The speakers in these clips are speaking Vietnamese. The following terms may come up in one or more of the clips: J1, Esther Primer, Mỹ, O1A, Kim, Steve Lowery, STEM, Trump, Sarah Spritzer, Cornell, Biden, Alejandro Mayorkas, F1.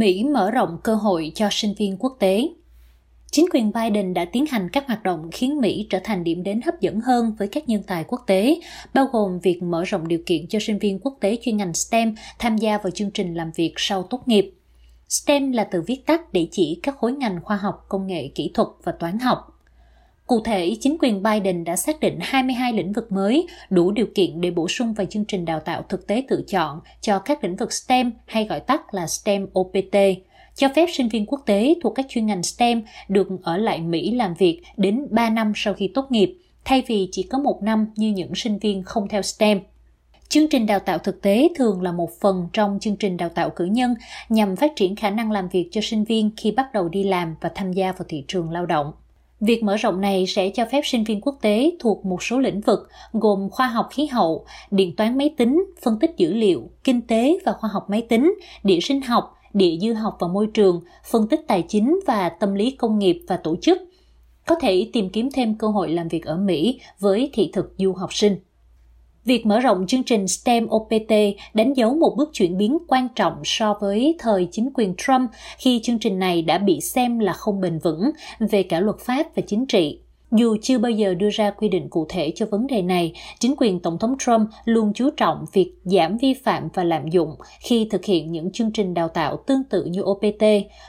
Mỹ mở rộng cơ hội cho sinh viên quốc tế. Chính quyền Biden đã tiến hành các hoạt động khiến Mỹ trở thành điểm đến hấp dẫn hơn với các nhân tài quốc tế, bao gồm việc mở rộng điều kiện cho sinh viên quốc tế chuyên ngành STEM tham gia vào chương trình làm việc sau tốt nghiệp. STEM là từ viết tắt để chỉ các khối ngành khoa học, công nghệ, kỹ thuật và toán học. Cụ thể, chính quyền Biden đã xác định 22 lĩnh vực mới đủ điều kiện để bổ sung vào chương trình đào tạo thực tế tự chọn cho các lĩnh vực STEM hay gọi tắt là STEM OPT, cho phép sinh viên quốc tế thuộc các chuyên ngành STEM được ở lại Mỹ làm việc đến 3 năm sau khi tốt nghiệp, thay vì chỉ có 1 năm như những sinh viên không theo STEM. Chương trình đào tạo thực tế thường là một phần trong chương trình đào tạo cử nhân nhằm phát triển khả năng làm việc cho sinh viên khi bắt đầu đi làm và tham gia vào thị trường lao động. Việc mở rộng này sẽ cho phép sinh viên quốc tế thuộc một số lĩnh vực gồm khoa học khí hậu, điện toán máy tính, phân tích dữ liệu, kinh tế và khoa học máy tính, địa sinh học, địa dư học và môi trường, phân tích tài chính và tâm lý công nghiệp và tổ chức, có thể tìm kiếm thêm cơ hội làm việc ở Mỹ với thị thực du học sinh. Việc mở rộng chương trình STEM OPT đánh dấu một bước chuyển biến quan trọng so với thời chính quyền Trump, khi chương trình này đã bị xem là không bền vững về cả luật pháp và chính trị. Dù chưa bao giờ đưa ra quy định cụ thể cho vấn đề này, chính quyền Tổng thống Trump luôn chú trọng việc giảm vi phạm và lạm dụng khi thực hiện những chương trình đào tạo tương tự như OPT,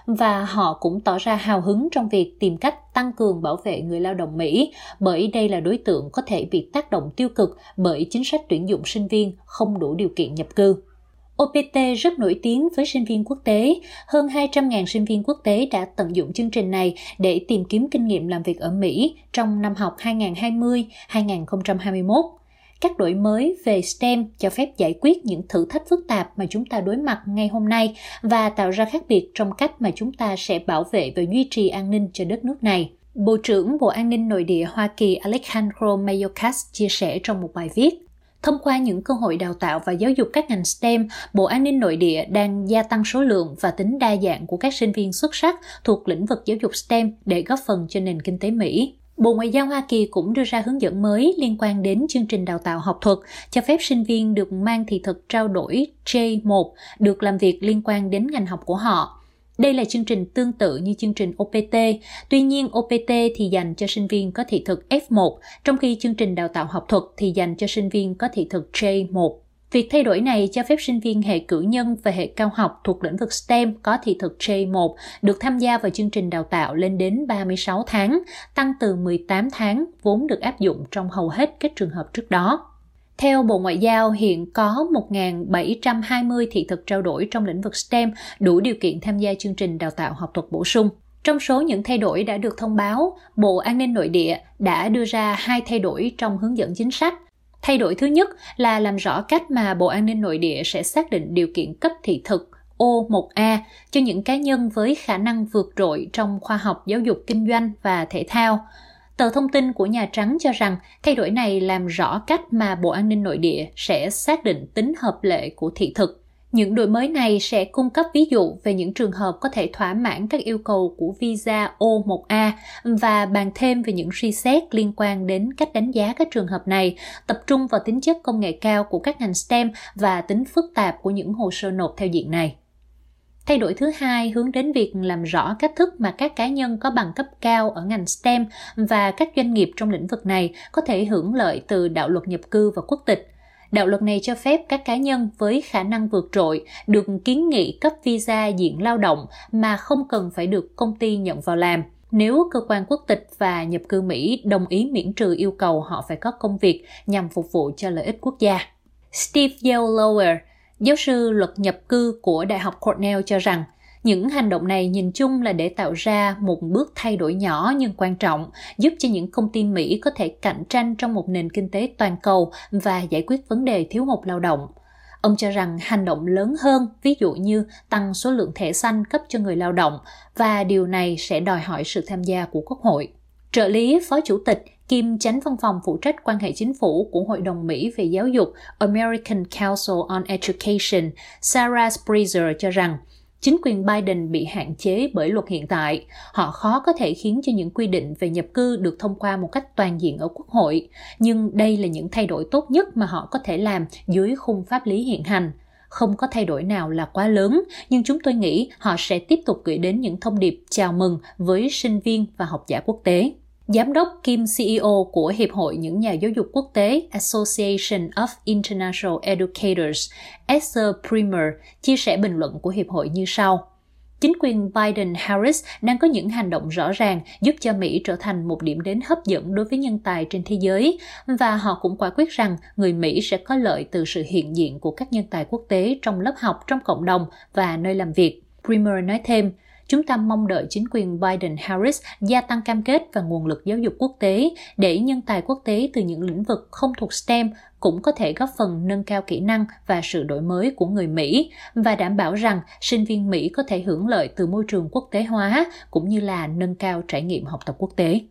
và họ cũng tỏ ra hào hứng trong việc tìm cách tăng cường bảo vệ người lao động Mỹ, bởi đây là đối tượng có thể bị tác động tiêu cực bởi chính sách tuyển dụng sinh viên không đủ điều kiện nhập cư. OPT rất nổi tiếng với sinh viên quốc tế. Hơn 200.000 sinh viên quốc tế đã tận dụng chương trình này để tìm kiếm kinh nghiệm làm việc ở Mỹ trong năm học 2020-2021. Các đổi mới về STEM cho phép giải quyết những thử thách phức tạp mà chúng ta đối mặt ngay hôm nay và tạo ra khác biệt trong cách mà chúng ta sẽ bảo vệ và duy trì an ninh cho đất nước này. Bộ trưởng Bộ An ninh Nội địa Hoa Kỳ Alejandro Mayorkas chia sẻ trong một bài viết. Thông qua những cơ hội đào tạo và giáo dục các ngành STEM, Bộ An ninh Nội địa đang gia tăng số lượng và tính đa dạng của các sinh viên xuất sắc thuộc lĩnh vực giáo dục STEM để góp phần cho nền kinh tế Mỹ. Bộ Ngoại giao Hoa Kỳ cũng đưa ra hướng dẫn mới liên quan đến chương trình đào tạo học thuật, cho phép sinh viên được mang thị thực trao đổi J1 được làm việc liên quan đến ngành học của họ. Đây là chương trình tương tự như chương trình OPT, tuy nhiên OPT thì dành cho sinh viên có thị thực F1, trong khi chương trình đào tạo học thuật thì dành cho sinh viên có thị thực J1. Việc thay đổi này cho phép sinh viên hệ cử nhân và hệ cao học thuộc lĩnh vực STEM có thị thực J1 được tham gia vào chương trình đào tạo lên đến 36 tháng, tăng từ 18 tháng vốn được áp dụng trong hầu hết các trường hợp trước đó. Theo Bộ Ngoại giao, hiện có 1.720 thị thực trao đổi trong lĩnh vực STEM đủ điều kiện tham gia chương trình đào tạo học thuật bổ sung. Trong số những thay đổi đã được thông báo, Bộ An ninh Nội địa đã đưa ra 2 thay đổi trong hướng dẫn chính sách. Thay đổi thứ nhất là làm rõ cách mà Bộ An ninh Nội địa sẽ xác định điều kiện cấp thị thực O1A cho những cá nhân với khả năng vượt trội trong khoa học, giáo dục, kinh doanh và thể thao. Tờ thông tin của Nhà Trắng cho rằng thay đổi này làm rõ cách mà Bộ An ninh Nội địa sẽ xác định tính hợp lệ của thị thực. Những đổi mới này sẽ cung cấp ví dụ về những trường hợp có thể thỏa mãn các yêu cầu của visa O1A và bàn thêm về những suy xét liên quan đến cách đánh giá các trường hợp này, tập trung vào tính chất công nghệ cao của các ngành STEM và tính phức tạp của những hồ sơ nộp theo diện này. Thay đổi thứ hai hướng đến việc làm rõ cách thức mà các cá nhân có bằng cấp cao ở ngành STEM và các doanh nghiệp trong lĩnh vực này có thể hưởng lợi từ đạo luật nhập cư và quốc tịch. Đạo luật này cho phép các cá nhân với khả năng vượt trội được kiến nghị cấp visa diện lao động mà không cần phải được công ty nhận vào làm, nếu cơ quan quốc tịch và nhập cư Mỹ đồng ý miễn trừ yêu cầu họ phải có công việc nhằm phục vụ cho lợi ích quốc gia. Steve Lowery, giáo sư luật nhập cư của Đại học Cornell cho rằng, những hành động này nhìn chung là để tạo ra một bước thay đổi nhỏ nhưng quan trọng, giúp cho những công ty Mỹ có thể cạnh tranh trong một nền kinh tế toàn cầu và giải quyết vấn đề thiếu hụt lao động. Ông cho rằng hành động lớn hơn, ví dụ như tăng số lượng thẻ xanh cấp cho người lao động, và điều này sẽ đòi hỏi sự tham gia của Quốc hội. Trợ lý Phó Chủ tịch Kim, chánh văn phòng phụ trách quan hệ chính phủ của Hội đồng Mỹ về giáo dục American Council on Education, Sarah Spritzer cho rằng, chính quyền Biden bị hạn chế bởi luật hiện tại. Họ khó có thể khiến cho những quy định về nhập cư được thông qua một cách toàn diện ở Quốc hội, nhưng đây là những thay đổi tốt nhất mà họ có thể làm dưới khung pháp lý hiện hành. không có thay đổi nào là quá lớn, nhưng chúng tôi nghĩ họ sẽ tiếp tục gửi đến những thông điệp chào mừng với sinh viên và học giả quốc tế. Giám đốc Kim, CEO của Hiệp hội những nhà giáo dục quốc tế Association of International Educators, Esther Primer, chia sẻ bình luận của Hiệp hội như sau. Chính quyền Biden-Harris đang có những hành động rõ ràng giúp cho Mỹ trở thành một điểm đến hấp dẫn đối với nhân tài trên thế giới, và họ cũng quả quyết rằng người Mỹ sẽ có lợi từ sự hiện diện của các nhân tài quốc tế trong lớp học, trong cộng đồng và nơi làm việc. Primer nói thêm, chúng ta mong đợi chính quyền Biden-Harris gia tăng cam kết và nguồn lực giáo dục quốc tế để nhân tài quốc tế từ những lĩnh vực không thuộc STEM cũng có thể góp phần nâng cao kỹ năng và sự đổi mới của người Mỹ và đảm bảo rằng sinh viên Mỹ có thể hưởng lợi từ môi trường quốc tế hóa cũng như là nâng cao trải nghiệm học tập quốc tế.